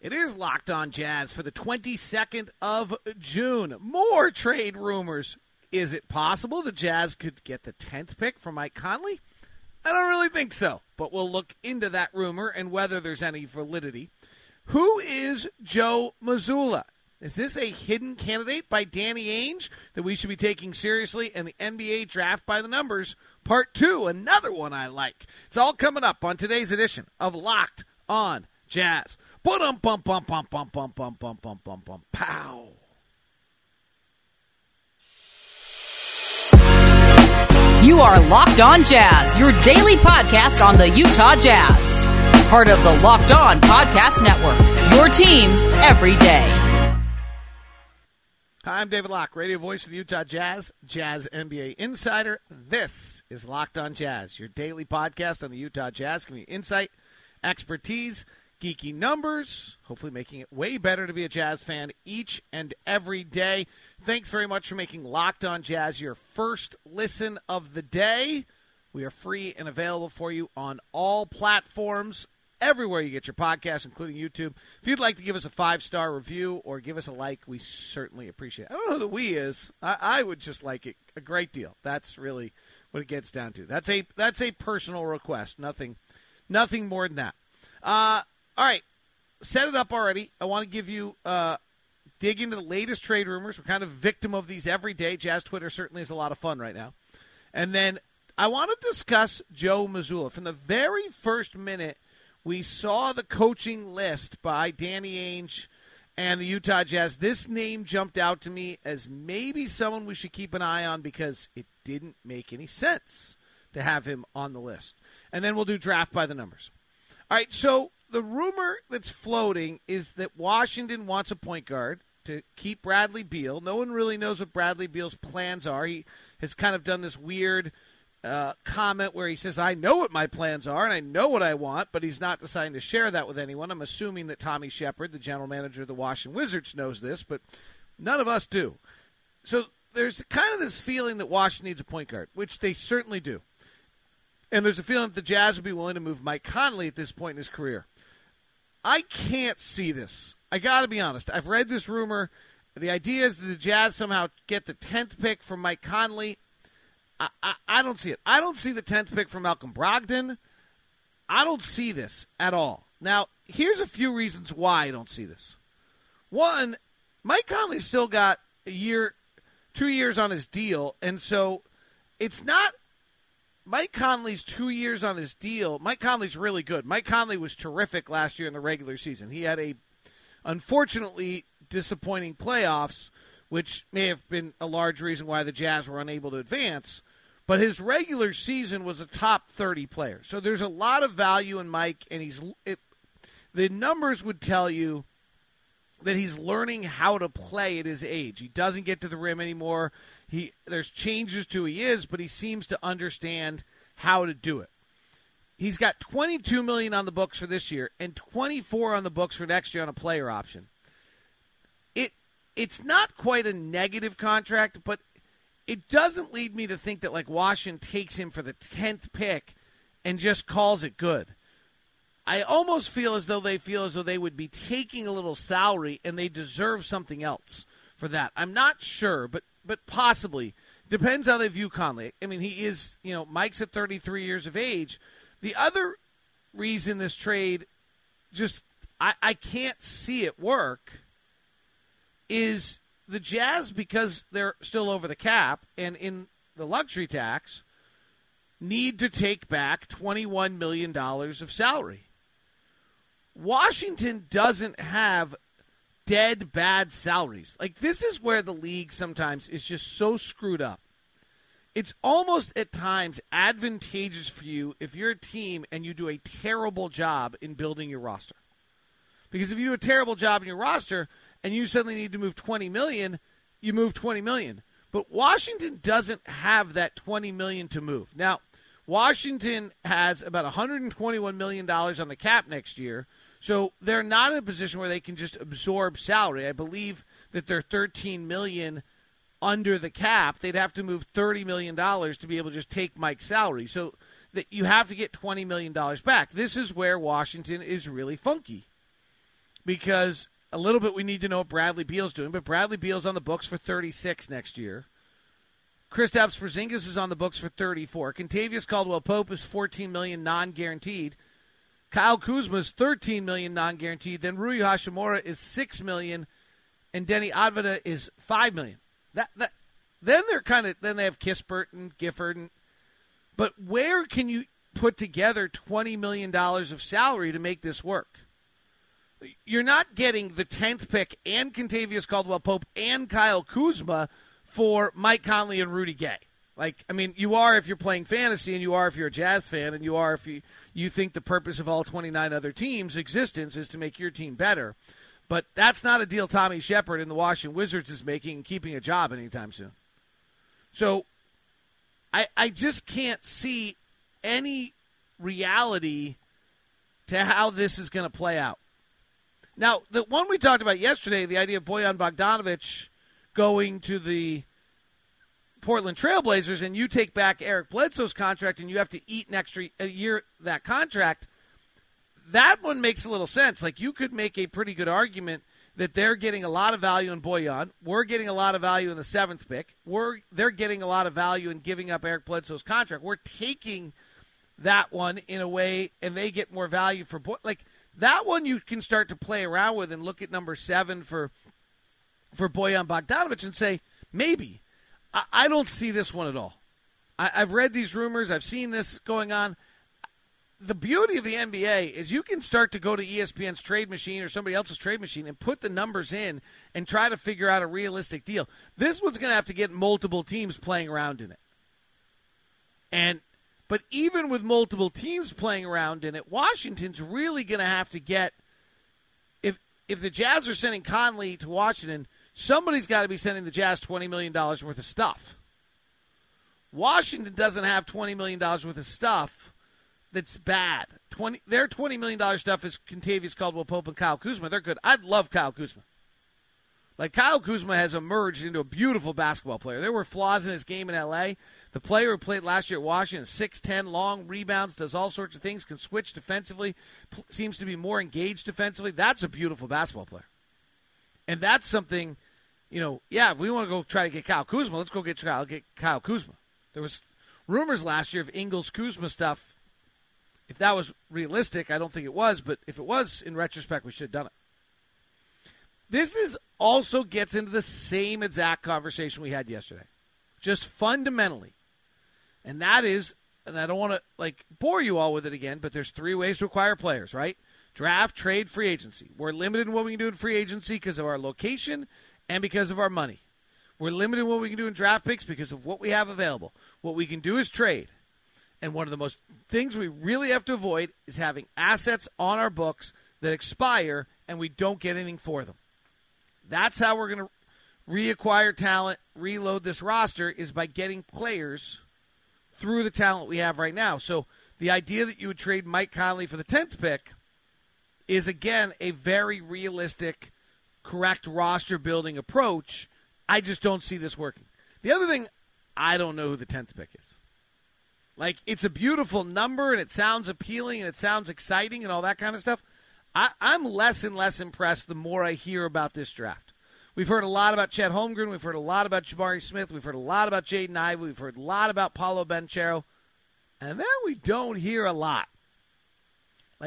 It is Locked On Jazz for the 22nd of June. More trade rumors. Is it possible the Jazz could get the 10th pick from Mike Conley? I don't really think so, but we'll look into that rumor and whether there's any validity. Who is Joe Mazzulla? Is this a hidden candidate by Danny Ainge that we should be taking seriously? And the NBA Draft by the Numbers, Part 2, another one I like. It's all coming up on today's edition of Locked On Jazz. Pow. You are Locked On Jazz, your daily podcast on the Utah Jazz. Part of the Locked On Podcast Network, your team every day. Hi, I'm David Locke, radio voice of the Utah Jazz, Jazz NBA Insider. This is Locked On Jazz, your daily podcast on the Utah Jazz, giving you insight, expertise, geeky numbers, hopefully making it way better to be a Jazz fan each and every day. Thanks very much for making Locked On Jazz your first listen of the day. We are free and available for you on all platforms, everywhere you get your podcasts, including YouTube. If you'd like to give us a 5-star review or give us a like, we certainly appreciate it. I don't know who the we is. I would just like it a great deal. That's really what it gets down to. That's a personal request, nothing more than that. All right, set it up already. I want to give you dig into the latest trade rumors. We're kind of victim of these every day. Jazz Twitter certainly is a lot of fun right now. And then I want to discuss Joe Mazzulla. From the very first minute we saw the coaching list by Danny Ainge and the Utah Jazz, this name jumped out to me as maybe someone we should keep an eye on because it didn't make any sense to have him on the list. And then we'll do draft by the numbers. All right, so the rumor that's floating is that Washington wants a point guard to keep Bradley Beal. No one really knows what Bradley Beal's plans are. He has kind of done this weird comment where he says, I know what my plans are and I know what I want, but he's not deciding to share that with anyone. I'm assuming that Tommy Shepard, the general manager of the Washington Wizards, knows this, but none of us do. So there's kind of this feeling that Washington needs a point guard, which they certainly do. And there's a feeling that the Jazz would be willing to move Mike Conley at this point in his career. I can't see this. I got to be honest. I've read this rumor. The idea is that the Jazz somehow get the 10th pick from Mike Conley. I don't see it. I don't see the 10th pick from Malcolm Brogdon. I don't see this at all. Now, here's a few reasons why I don't see this. One, Mike Conley's still got a year, 2 years on his deal, and so it's not Mike Conley's 2 years on his deal. Mike Conley's really good. Mike Conley was terrific last year in the regular season. He had a, unfortunately, disappointing playoffs, which may have been a large reason why the Jazz were unable to advance. But his regular season was a top 30 player. So there's a lot of value in Mike, and the numbers would tell you that he's learning how to play at his age. He doesn't get to the rim anymore. There's changes to who he is, but he seems to understand how to do it. He's got $22 million on the books for this year and $24 on the books for next year on a player option. It's not quite a negative contract, but it doesn't lead me to think that like Washington takes him for the 10th pick and just calls it good. I almost feel as though they would be taking a little salary and they deserve something else for that. I'm not sure, but possibly. Depends how they view Conley. I mean, he is, Mike's at 33 years of age. The other reason this trade just, I can't see it work, is the Jazz, because they're still over the cap and in the luxury tax, need to take back $21 million of salary. Washington doesn't have dead bad salaries. Like, this is where the league sometimes is just so screwed up. It's almost at times advantageous for you if you're a team and you do a terrible job in building your roster. Because if you do a terrible job in your roster and you suddenly need to move $20 million, you move $20 million. But Washington doesn't have that $20 million to move. Now, Washington has about $121 million on the cap next year, so they're not in a position where they can just absorb salary. I believe that they're $13 million under the cap. They'd have to move $30 million to be able to just take Mike's salary. So that you have to get $20 million back. This is where Washington is really funky. because a little bit we need to know what Bradley Beal's doing, but Bradley Beal's on the books for 36 next year. Kristaps Porzingis is on the books for 34. Kentavious Caldwell-Pope is $14 million non-guaranteed. Kyle Kuzma is $13 million non-guaranteed. Then Rui Hachimura is $6 million, and Denny Advada is $5 million. Then they're then they have Kispert and Gifford, but where can you put together $20 million of salary to make this work? You're not getting the 10th pick and Kentavious Caldwell-Pope and Kyle Kuzma for Mike Conley and Rudy Gay. You are if you're playing fantasy, and you are if you're a Jazz fan, and you are if you think the purpose of all 29 other teams' existence is to make your team better. But that's not a deal Tommy Shepard and the Washington Wizards is making and keeping a job anytime soon. So I just can't see any reality to how this is going to play out. Now, the one we talked about yesterday, the idea of Bojan Bogdanović going to the Portland Trailblazers, and you take back Eric Bledsoe's contract and you have to eat an extra year that contract, that one makes a little sense. You could make a pretty good argument that they're getting a lot of value in Bojan. We're getting a lot of value in the 7th pick. They're getting a lot of value in giving up Eric Bledsoe's contract. We're taking that one in a way, and they get more value for Bojan. That one you can start to play around with and look at number 7 for Bojan Bogdanović and say, maybe. I don't see this one at all. I've read these rumors. I've seen this going on. The beauty of the NBA is you can start to go to ESPN's trade machine or somebody else's trade machine and put the numbers in and try to figure out a realistic deal. This one's going to have to get multiple teams playing around in it. But even with multiple teams playing around in it, Washington's really going to have to get, if the Jazz are sending Conley to Washington, somebody's got to be sending the Jazz $20 million worth of stuff. Washington doesn't have $20 million worth of stuff that's bad. Their $20 million stuff is Kentavious Caldwell-Pope and Kyle Kuzma. They're good. I'd love Kyle Kuzma. Kyle Kuzma has emerged into a beautiful basketball player. There were flaws in his game in L.A. The player who played last year at Washington, 6'10", long rebounds, does all sorts of things, can switch defensively, seems to be more engaged defensively. That's a beautiful basketball player. And that's something... if we want to go try to get Kyle Kuzma, let's go get Kyle Kuzma. There was rumors last year of Ingles Kuzma stuff. If that was realistic, I don't think it was, but if it was, in retrospect, we should have done it. This also gets into the same exact conversation we had yesterday, just fundamentally. And that is, and I don't want to bore you all with it again, but there's 3 ways to acquire players, right? Draft, trade, free agency. We're limited in what we can do in free agency because of our location and because of our money. We're limited in what we can do in draft picks because of what we have available. What we can do is trade. And one of the most things we really have to avoid is having assets on our books that expire and we don't get anything for them. That's how we're going to reacquire talent, reload this roster, is by getting players through the talent we have right now. So the idea that you would trade Mike Conley for the 10th pick is, again, a very realistic, correct roster-building approach. I just don't see this working. The other thing, I don't know who the 10th pick is. It's a beautiful number, and it sounds appealing, and it sounds exciting, and all that kind of stuff. I'm less and less impressed the more I hear about this draft. We've heard a lot about Chet Holmgren. We've heard a lot about Jabari Smith. We've heard a lot about Jaden Ivey. We've heard a lot about Paolo Banchero. And then we don't hear a lot.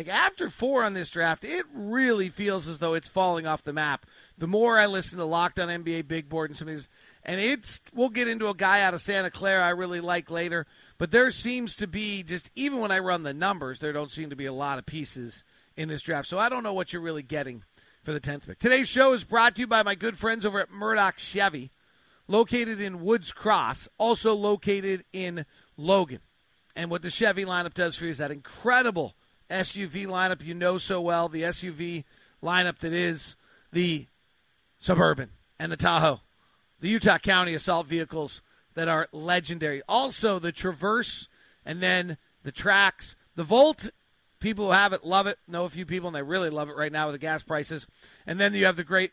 After 4 on this draft, it really feels as though it's falling off the map. The more I listen to Locked On NBA Big Board and some of these, and we'll get into a guy out of Santa Clara I really like later, but there seems to be even when I run the numbers, there don't seem to be a lot of pieces in this draft. So I don't know what you're really getting for the 10th pick. Today's show is brought to you by my good friends over at Murdoch Chevy, located in Woods Cross, also located in Logan. And what the Chevy lineup does for you is that incredible SUV lineup you know so well, the SUV lineup that is the Suburban and the Tahoe, the Utah County assault vehicles that are legendary. Also, the Traverse and then the Trax. The Volt, people who have it love it. Know a few people, and they really love it right now with the gas prices. And then you have the great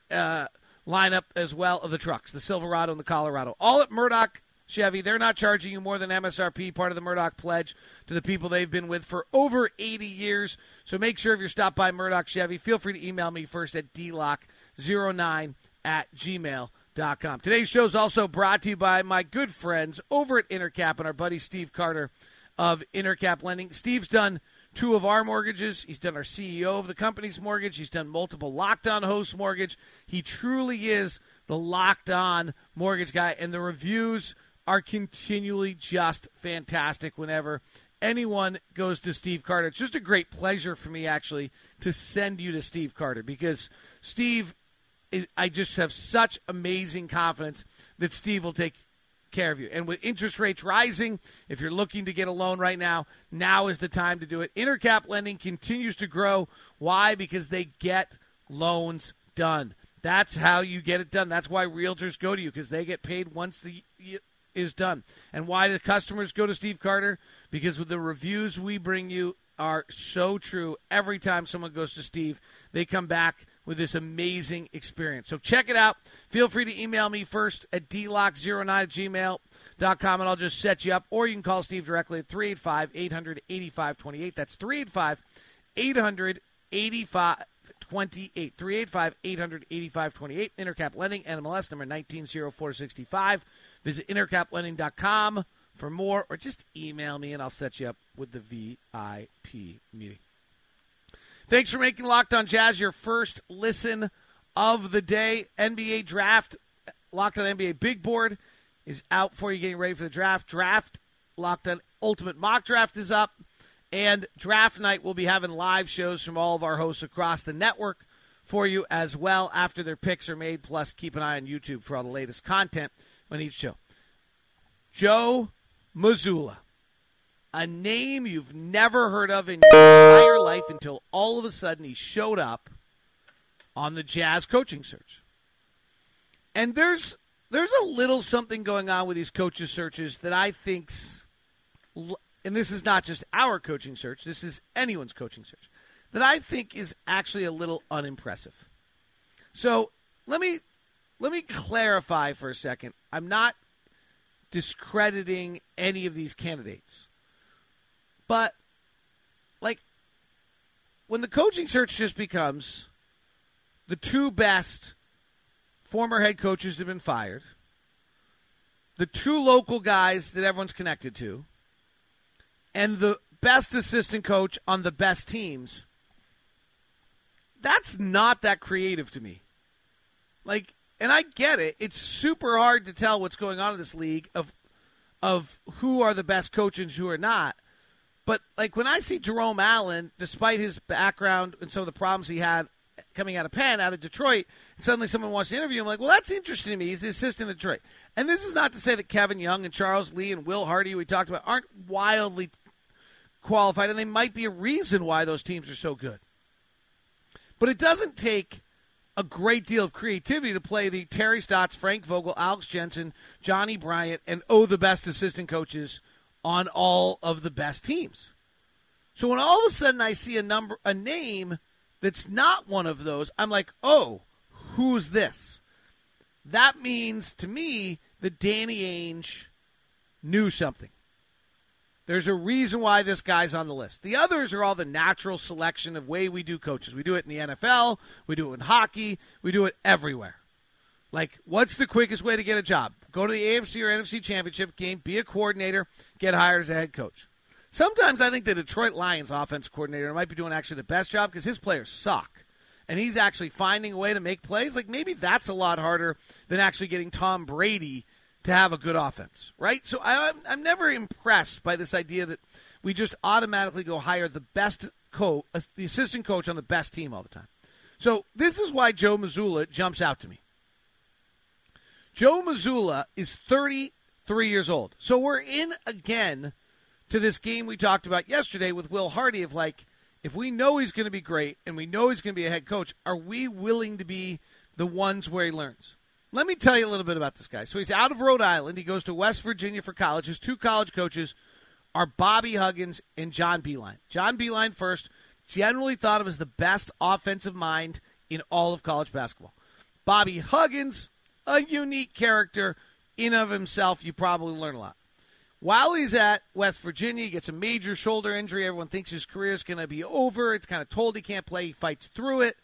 lineup as well of the trucks, the Silverado and the Colorado, all at Murdoch Chevy. They're not charging you more than MSRP, part of the Murdoch Pledge to the people they've been with for over 80 years. So make sure if you're stopped by Murdoch Chevy, feel free to email me first at dlock09@gmail.com. Today's show is also brought to you by my good friends over at Intercap and our buddy Steve Carter of Intercap Lending. Steve's done two of our mortgages. He's done our CEO of the company's mortgage. He's done multiple Locked On hosts mortgage. He truly is the Locked On mortgage guy, and the reviews are continually just fantastic whenever anyone goes to Steve Carter. It's just a great pleasure for me, actually, to send you to Steve Carter because Steve, I just have such amazing confidence that Steve will take care of you. And with interest rates rising, if you're looking to get a loan right now, now is the time to do it. Intercap Lending continues to grow. Why? Because they get loans done. That's how you get it done. That's why realtors go to you, because they get paid once the is done. And why do customers go to Steve Carter? Because with the reviews we bring you are so true. Every time someone goes to Steve, they come back with this amazing experience. So check it out. Feel free to email me first at dlock09@gmail.com, and I'll just set you up. Or you can call Steve directly at 385-800-8528. That's 385-800-8528. 385-800-8528. Intercap Lending, NMLS number 190465. Visit intercaplending.com for more, or just email me and I'll set you up with the VIP meeting. Thanks for making Locked On Jazz your first listen of the day. NBA Draft, Locked On NBA Big Board is out for you, getting ready for the draft. Draft, Locked On Ultimate Mock Draft is up. And draft night, we'll be having live shows from all of our hosts across the network for you as well after their picks are made. Plus, keep an eye on YouTube for all the latest content on each show. Joe Mazzulla, a name you've never heard of in your entire life until all of a sudden he showed up on the Jazz coaching search. And there's a little something going on with these coaches searches that I think's... and this is not just our coaching search, this is anyone's coaching search, that I think is actually a little unimpressive. So let me clarify for a second. I'm not discrediting any of these candidates. But, like, when the coaching search just becomes the two best former head coaches that have been fired, the two local guys that everyone's connected to, and the best assistant coach on the best teams, that's not that creative to me. Like, and I get it. It's super hard to tell what's going on in this league of who are the best coaches, who are not. But, like, when I see Jerome Allen, despite his background and some of the problems he had coming out of Penn, out of Detroit, and suddenly someone wants to interview him, I'm like, well, that's interesting to me. He's the assistant at Detroit. And this is not to say that Kevin Young and Charles Lee and Will Hardy, we talked about, aren't wildly qualified, and they might be a reason why those teams are so good. But it doesn't take a great deal of creativity to play the Terry Stotts, Frank Vogel, Alex Jensen, Johnny Bryant, and the best assistant coaches on all of the best teams. So when all of a sudden I see a name that's not one of those, I'm like, oh, who's this? That means to me that Danny Ainge knew something. There's a reason why this guy's on the list. The others are all the natural selection of way we do coaches. We do it in the NFL. We do it in hockey. We do it everywhere. Like, what's the quickest way to get a job? Go to the AFC or NFC championship game, be a coordinator, get hired as a head coach. Sometimes I think the Detroit Lions offense coordinator might be doing actually the best job because his players suck. And he's actually finding a way to make plays. Like, maybe that's a lot harder than actually getting Tom Brady to have a good offense, right? So I'm never impressed by this idea that we just automatically go hire the best coach, the assistant coach on the best team all the time. So this is why Joe Mazzulla jumps out to me. Joe Mazzulla is 33 years old. So we're in again to this game we talked about yesterday with Will Hardy of, like, if we know he's going to be great and we know he's going to be a head coach, are we willing to be the ones where he learns? Let me tell you a little bit about this guy. So he's out of Rhode Island. He goes to West Virginia for college. His two college coaches are Bobby Huggins and John Beilein. John Beilein first, generally thought of as the best offensive mind in all of college basketball. Bobby Huggins, a unique character, in of himself, you probably learn a lot. While he's at West Virginia, he gets a major shoulder injury. Everyone thinks his career is going to be over. It's kind of told he can't play. He fights through it,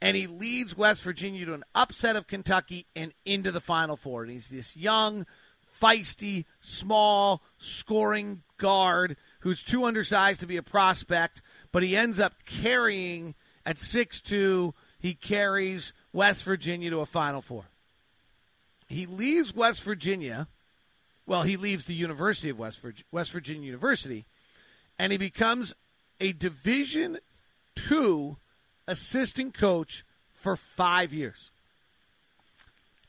and he leads West Virginia to an upset of Kentucky and into the Final Four. And he's this young, feisty, small, scoring guard who's too undersized to be a prospect, but he ends up carrying, at 6'2", he carries West Virginia to a Final Four. He leaves West Virginia. Well, he leaves the University of West Virginia University, and he becomes a Division II assistant coach for 5 years.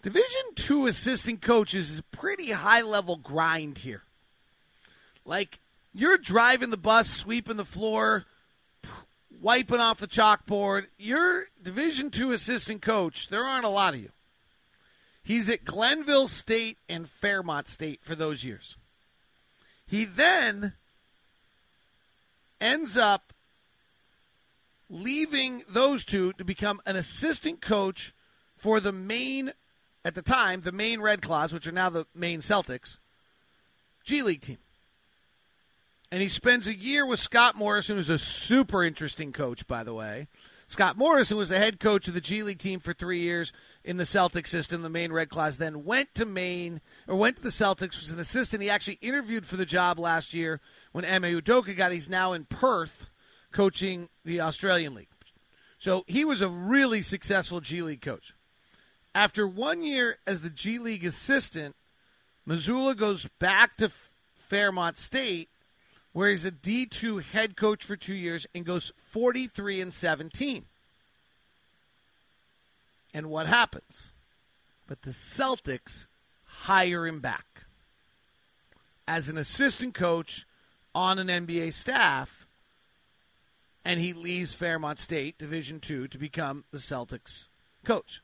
Division II assistant coaches is a pretty high-level grind here. Like, you're driving the bus, sweeping the floor, wiping off the chalkboard. You're Division II assistant coach. There aren't a lot of you. He's at Glenville State and Fairmont State for those years. He then ends up leaving those two to become an assistant coach for the Maine, at the time, the Maine Red Claws, which are now the Maine Celtics, G League team. And he spends a year with Scott Morrison, who's a super interesting coach, by the way. Scott Morrison was the head coach of the G League team for 3 years in the Celtics system. The Maine Red Claws then went to Maine, or went to the Celtics, was an assistant. He actually interviewed for the job last year when Ime Udoka got. He's now in Perth coaching the Australian League. So he was a really successful G League coach. After 1 year as the G League assistant, Mazzulla goes back to Fairmont State, where he's a D2 head coach for 2 years and goes 43-17. And what happens? But the Celtics hire him back as an assistant coach on an NBA staff, and he leaves Fairmont State, Division II, to become the Celtics coach.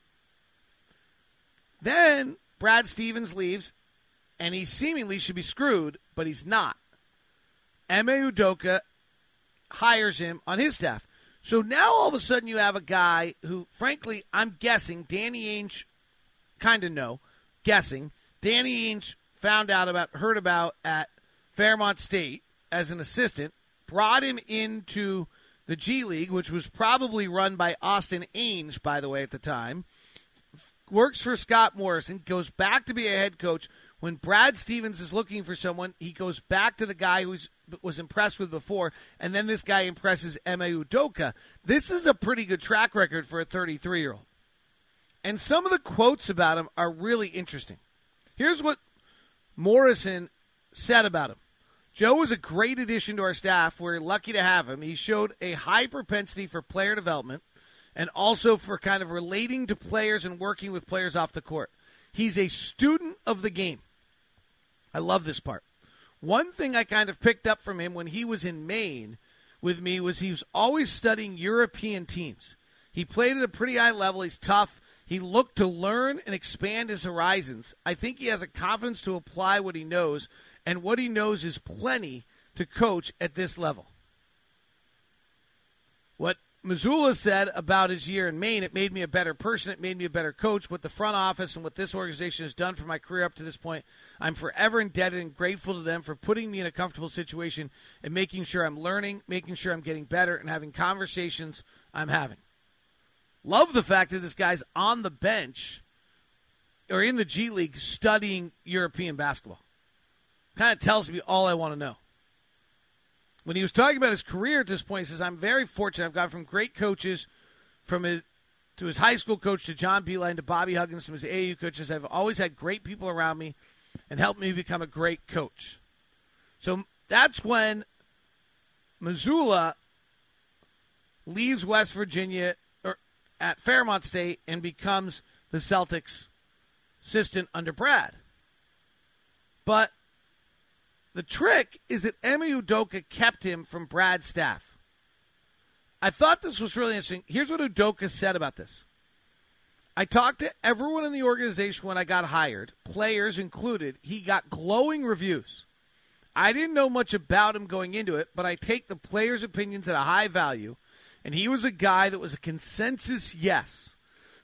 Then Brad Stevens leaves, and he seemingly should be screwed, but he's not. Ime Udoka hires him on his staff. So now all of a sudden you have a guy who, frankly, I'm guessing, Danny Ainge heard about at Fairmont State as an assistant, brought him into the G League, which was probably run by Austin Ainge, by the way, at the time, works for Scott Morrison, goes back to be a head coach. When Brad Stevens is looking for someone, he goes back to the guy who was impressed with before, and then this guy impresses Ime Udoka. This is a pretty good track record for a 33-year-old. And some of the quotes about him are really interesting. Here's what Morrison said about him. Joe was a great addition to our staff. We're lucky to have him. He showed a high propensity for player development and also for kind of relating to players and working with players off the court. He's a student of the game. I love this part. One thing I kind of picked up from him when he was in Maine with me was he was always studying European teams. He played at a pretty high level. He's tough. He looked to learn and expand his horizons. I think he has a confidence to apply what he knows, and what he knows is plenty to coach at this level. What Mazzulla said about his year in Maine, it made me a better person, it made me a better coach. What the front office and what this organization has done for my career up to this point, I'm forever indebted and grateful to them for putting me in a comfortable situation and making sure I'm learning, making sure I'm getting better, and having conversations I'm having. Love the fact that this guy's on the bench or in the G League studying European basketball. Kind of tells me all I want to know. When he was talking about his career at this point, he says, I'm very fortunate. I've gone from great coaches to his high school coach, to John Beilein, to Bobby Huggins, to his AAU coaches. I've always had great people around me and helped me become a great coach. So that's when Mazzulla leaves West Virginia or at Fairmont State and becomes the Celtics assistant under Brad. But the trick is that Ime Udoka kept him from Brad's staff. I thought this was really interesting. Here's what Udoka said about this. I talked to everyone in the organization when I got hired, players included. He got glowing reviews. I didn't know much about him going into it, but I take the players' opinions at a high value, and he was a guy that was a consensus yes.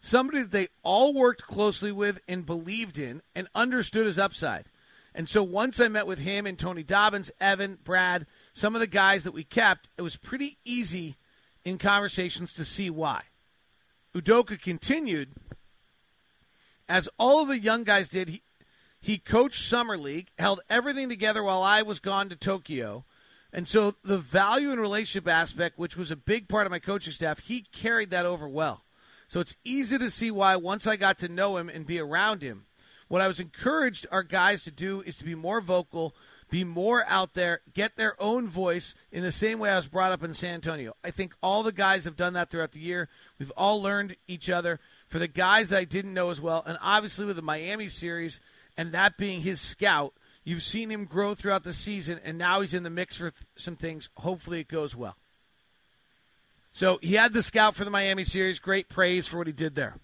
somebody that they all worked closely with and believed in and understood his upside. And so once I met with him and Tony Dobbins, Evan, Brad, some of the guys that we kept, it was pretty easy in conversations to see why. Udoka continued, as all of the young guys did, he coached Summer League, held everything together while I was gone to Tokyo. And so the value and relationship aspect, which was a big part of my coaching staff, he carried that over well. So it's easy to see why once I got to know him and be around him. What I was encouraged our guys to do is to be more vocal, be more out there, get their own voice in the same way I was brought up in San Antonio. I think all the guys have done that throughout the year. We've all learned each other. For the guys that I didn't know as well, and obviously with the Miami series and that being his scout, you've seen him grow throughout the season, and now he's in the mix for some things. Hopefully it goes well. So he had the scout for the Miami series. Great praise for what he did there.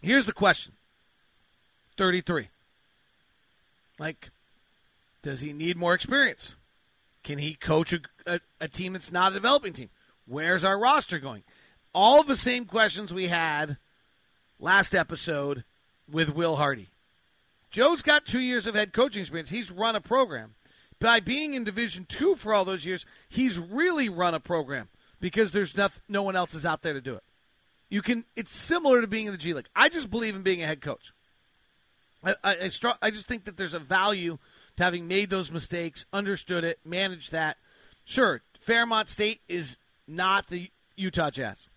Here's the question. 33. Does he need more experience? Can he coach a team that's not a developing team? Where's our roster going? All the same questions we had last episode with Will Hardy. Joe's got 2 years of head coaching experience. He's run a program. By being in Division II for all those years, he's really run a program because there's no one else is out there to do it. It's similar to being in the G League. I just believe in being a head coach. I just think that there's a value to having made those mistakes, understood it, managed that. Sure, Fairmont State is not the Utah Jazz.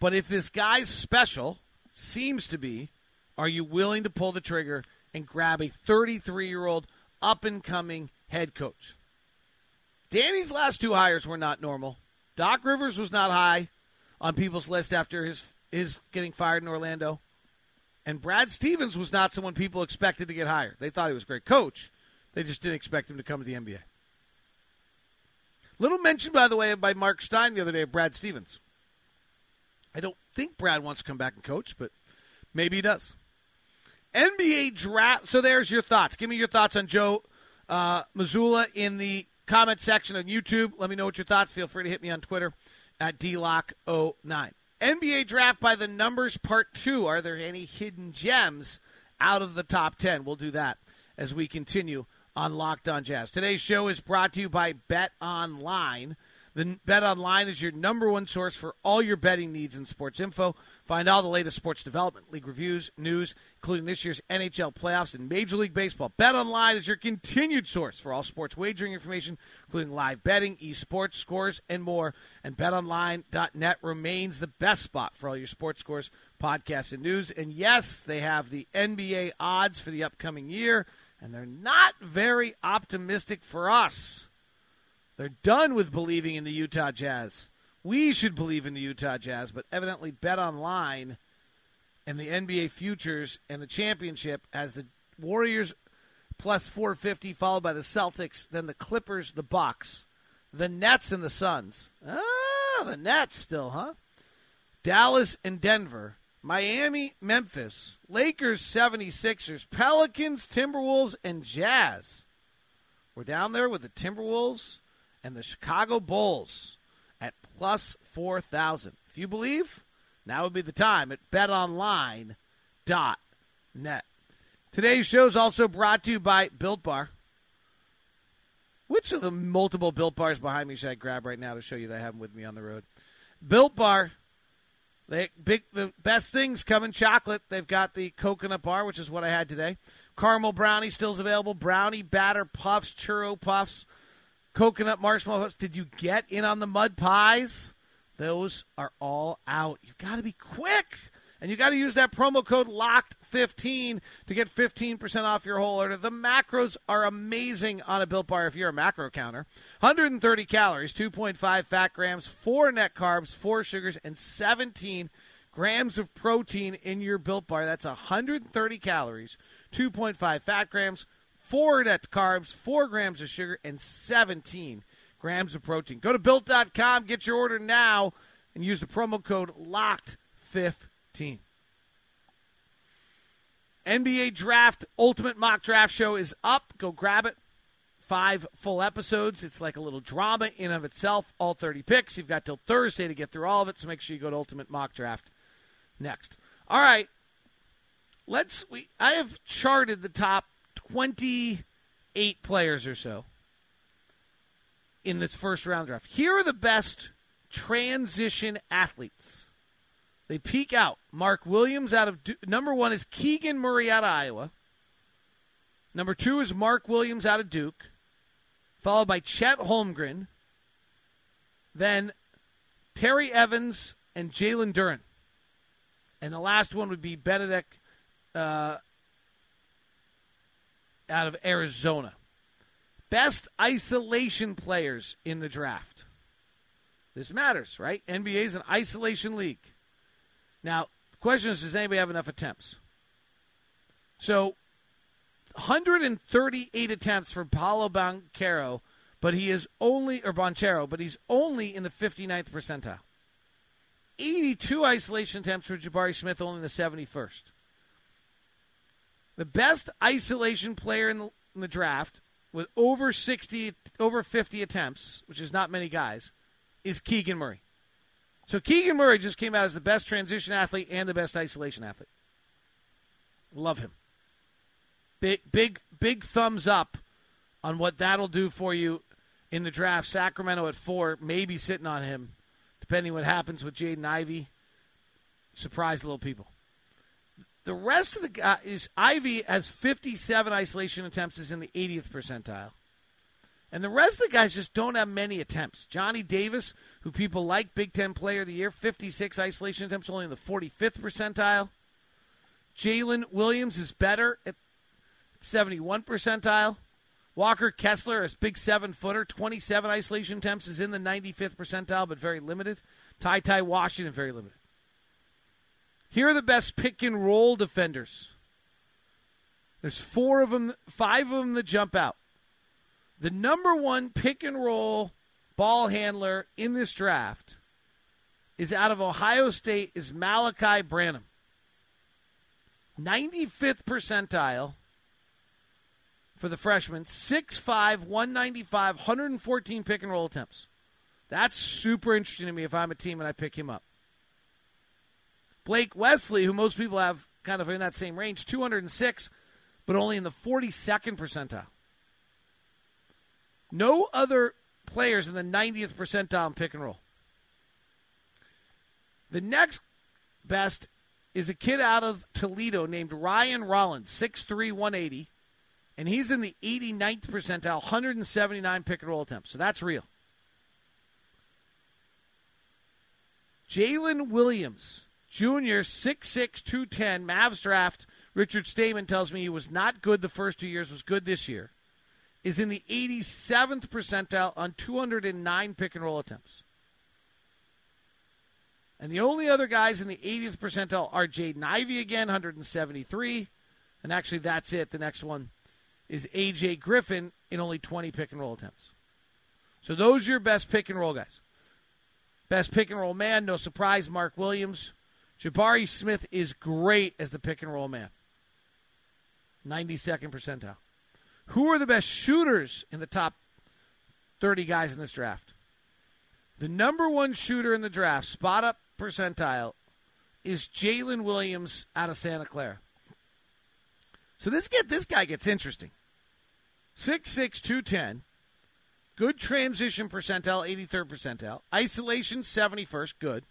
But if this guy's special, seems to be, are you willing to pull the trigger and grab a 33-year-old up-and-coming head coach? Danny's last two hires were not normal. Doc Rivers was not high on people's list after his getting fired in Orlando. And Brad Stevens was not someone people expected to get hired. They thought he was a great coach. They just didn't expect him to come to the NBA. Little mention, by the way, by Mark Stein the other day of Brad Stevens. I don't think Brad wants to come back and coach, but maybe he does. NBA draft. So there's your thoughts. Give me your thoughts on Joe Mazzulla in the comment section on YouTube. Let me know what your thoughts. Feel free to hit me on Twitter at DLock09. NBA Draft by the Numbers Part 2. Are there any hidden gems out of the top 10? We'll do that as we continue on Locked On Jazz. Today's show is brought to you by BetOnline. The BetOnline is your number one source for all your betting needs and sports info. Find all the latest sports development, league reviews, news, including this year's NHL playoffs and Major League Baseball. BetOnline is your continued source for all sports wagering information, including live betting, esports, scores, and more. And BetOnline.net remains the best spot for all your sports scores, podcasts, and news. And yes, they have the NBA odds for the upcoming year, and they're not very optimistic for us. They're done with believing in the Utah Jazz. We should believe in the Utah Jazz, but evidently BetOnline and the NBA futures and the championship has the Warriors plus 450, followed by the Celtics, then the Clippers, the Bucks, the Nets, and the Suns. Ah, the Nets still, huh? Dallas and Denver, Miami, Memphis, Lakers, 76ers, Pelicans, Timberwolves, and Jazz. We're down there with the Timberwolves and the Chicago Bulls at plus 4,000. If you believe, now would be the time at betonline.net. Today's show is also brought to you by Built Bar. Which of the multiple Built Bars behind me should I grab right now to show you that I have them with me on the road? Built Bar. The best things come in chocolate. They've got the coconut bar, which is what I had today. Caramel brownie still is available. Brownie batter puffs, churro puffs. Coconut marshmallow puffs. Did you get in on the mud pies? Those are all out. You've got to be quick. And you got to use that promo code LOCKED15 to get 15% off your whole order. The macros are amazing on a Built Bar if you're a macro counter. 130 calories, 2.5 fat grams, 4 net carbs, 4 sugars, and 17 grams of protein in your Built Bar. That's 130 calories, 2.5 fat grams, 4 net carbs, 4 grams of sugar, and 17 grams of protein. Go to Built.com, get your order now, and use the promo code LOCKED15. NBA Draft Ultimate Mock Draft Show is up. Go grab it. 5 full episodes. It's like a little drama in of itself, all 30 picks. You've got till Thursday to get through all of it, so make sure you go to Ultimate Mock Draft next. All right. I have charted the top 28 players or so in this first round draft. Here are the best transition athletes. They peak out. Mark Williams out of number 1 is Keegan Murray out of Iowa. Number 2 is Mark Williams out of Duke, followed by Chet Holmgren, then Terry Evans and Jalen Duren. And the last one would be Benedict out of Arizona. Best isolation players in the draft. This matters, right? NBA is an isolation league. Now, the question is, does anybody have enough attempts? So, 138 attempts for Paolo Banchero, but he's only in the 59th percentile. 82 isolation attempts for Jabari Smith, only in the 71st. The best isolation player in the draft with over 50 attempts, which is not many guys, is Keegan Murray. So Keegan Murray just came out as the best transition athlete and the best isolation athlete. Love him. Big thumbs up on what that'll do for you in the draft. Sacramento at 4, maybe sitting on him, depending what happens with Jaden Ivey. Surprise little people. The rest of the guys is Ivey has 57 isolation attempts, is in the 80th percentile. And the rest of the guys just don't have many attempts. Johnny Davis, who people like, Big Ten Player of the Year, 56 isolation attempts, only in the 45th percentile. Jalen Williams is better at 71th percentile. Walker Kessler, a big 7-footer, 27 isolation attempts, is in the 95th percentile, but very limited. Ty Washington, very limited. Here are the best pick-and-roll defenders. There's 4 of them, 5 of them that jump out. The number 1 pick-and-roll ball handler in this draft is out of Ohio State, is Malachi Branham. 95th percentile for the freshman, 6'5", 195, 114 pick-and-roll attempts. That's super interesting to me if I'm a team and I pick him up. Blake Wesley, who most people have kind of in that same range, 206, but only in the 42nd percentile. No other players in the 90th percentile in pick and roll. The next best is a kid out of Toledo named Ryan Rollins, 6'3", 180, and he's in the 89th percentile, 179 pick and roll attempts, so that's real. Jalen Williams, Junior, 6'6", 210, Mavs draft. Richard Stamen tells me he was not good the first 2 years, was good this year. Is in the 87th percentile on 209 pick-and-roll attempts. And the only other guys in the 80th percentile are Jaden Ivey again, 173. And actually, that's it. The next one is A.J. Griffin in only 20 pick-and-roll attempts. So those are your best pick-and-roll guys. Best pick-and-roll man, no surprise, Mark Williams. Jabari Smith is great as the pick-and-roll man. 92nd percentile. Who are the best shooters in the top 30 guys in this draft? The number 1 shooter in the draft, spot-up percentile, is Jalen Williams out of Santa Clara. So this guy gets interesting. 6'6", 210. Good transition percentile, 83rd percentile. Isolation, 71st, good.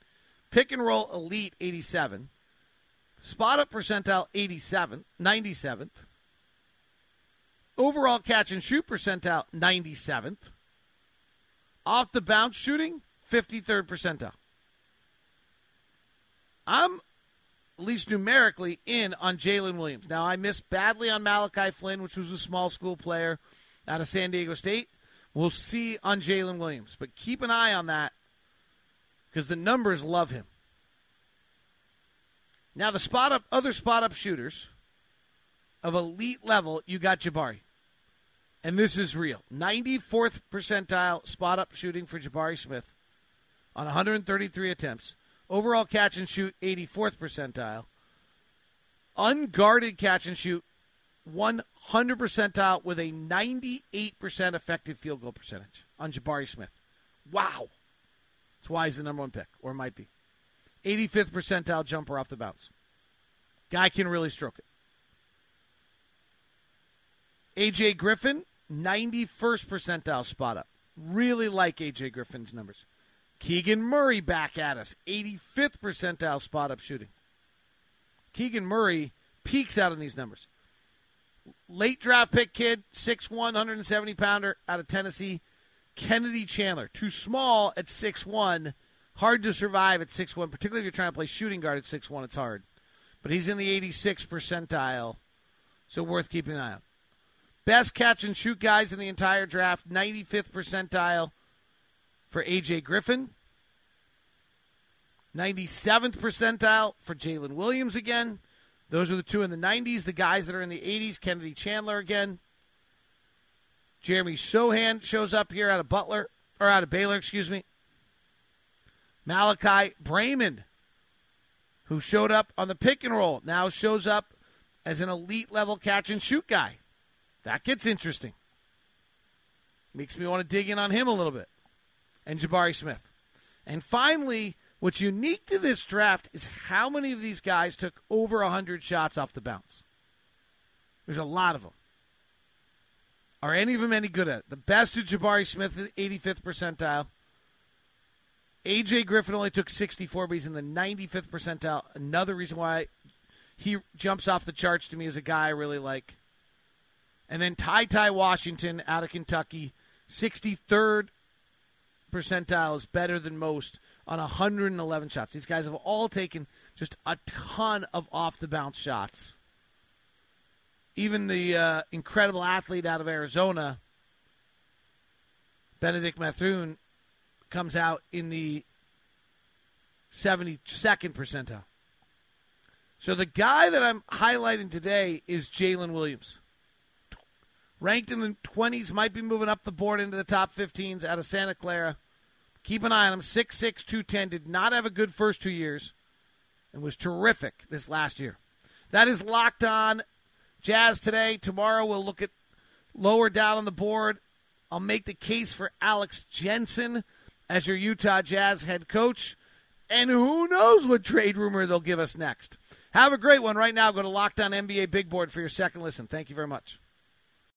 Pick and roll, elite, 87. Spot-up percentile, 97th. Overall catch-and-shoot percentile, 97th. Off-the-bounce shooting, 53rd percentile. I'm, at least numerically, in on Jalen Williams. Now, I missed badly on Malachi Flynn, which was a small school player out of San Diego State. We'll see on Jalen Williams. But keep an eye on that because the numbers love him. Now, the other spot-up shooters of elite level, you got Jabari. And this is real. 94th percentile spot-up shooting for Jabari Smith on 133 attempts. Overall catch-and-shoot, 84th percentile. Unguarded catch-and-shoot, 100 percentile with a 98% effective field goal percentage on Jabari Smith. Wow. That's why he's the number one pick, or might be. 85th percentile jumper off the bounce. Guy can really stroke it. A.J. Griffin, 91st percentile spot up. Really like A.J. Griffin's numbers. Keegan Murray back at us, 85th percentile spot up shooting. Keegan Murray peaks out in these numbers. Late draft pick kid, 6'1", 170-pounder out of Tennessee. Kennedy Chandler, too small at 6'1", hard to survive at 6'1", particularly if you're trying to play shooting guard at 6'1", it's hard. But he's in the 86th percentile, so worth keeping an eye on. Best catch-and-shoot guys in the entire draft, 95th percentile for A.J. Griffin. 97th percentile for Jalen Williams again. Those are the two in the 90s. The guys that are in the 80s, Kennedy Chandler again. Jeremy Sohan shows up here out of Butler, or out of Baylor, excuse me. Malachi Brayman, who showed up on the pick and roll, now shows up as an elite-level catch-and-shoot guy. That gets interesting. Makes me want to dig in on him a little bit. And Jabari Smith. And finally, what's unique to this draft is how many of these guys took over 100 shots off the bounce. There's a lot of them. Are any of them any good at it? The best is Jabari Smith, 85th percentile. A.J. Griffin only took 64, but he's in the 95th percentile. Another reason why he jumps off the charts to me as a guy I really like. And then Ty Washington out of Kentucky, 63rd percentile is better than most on 111 shots. These guys have all taken just a ton of off-the-bounce shots. Even the incredible athlete out of Arizona, Benedict Mathurin, comes out in the 72nd percentile. So the guy that I'm highlighting today is Jalen Williams. Ranked in the 20s, might be moving up the board into the top 15s out of Santa Clara. Keep an eye on him. 6'6", 210, did not have a good first 2 years and was terrific this last year. That is Locked On Jazz today. Tomorrow we'll look at lower down on the board. I'll make the case for Alex Jensen as your Utah Jazz head coach. And who knows what trade rumor they'll give us next. Have a great one right now. Go to Locked On NBA Big Board for your second listen. Thank you very much.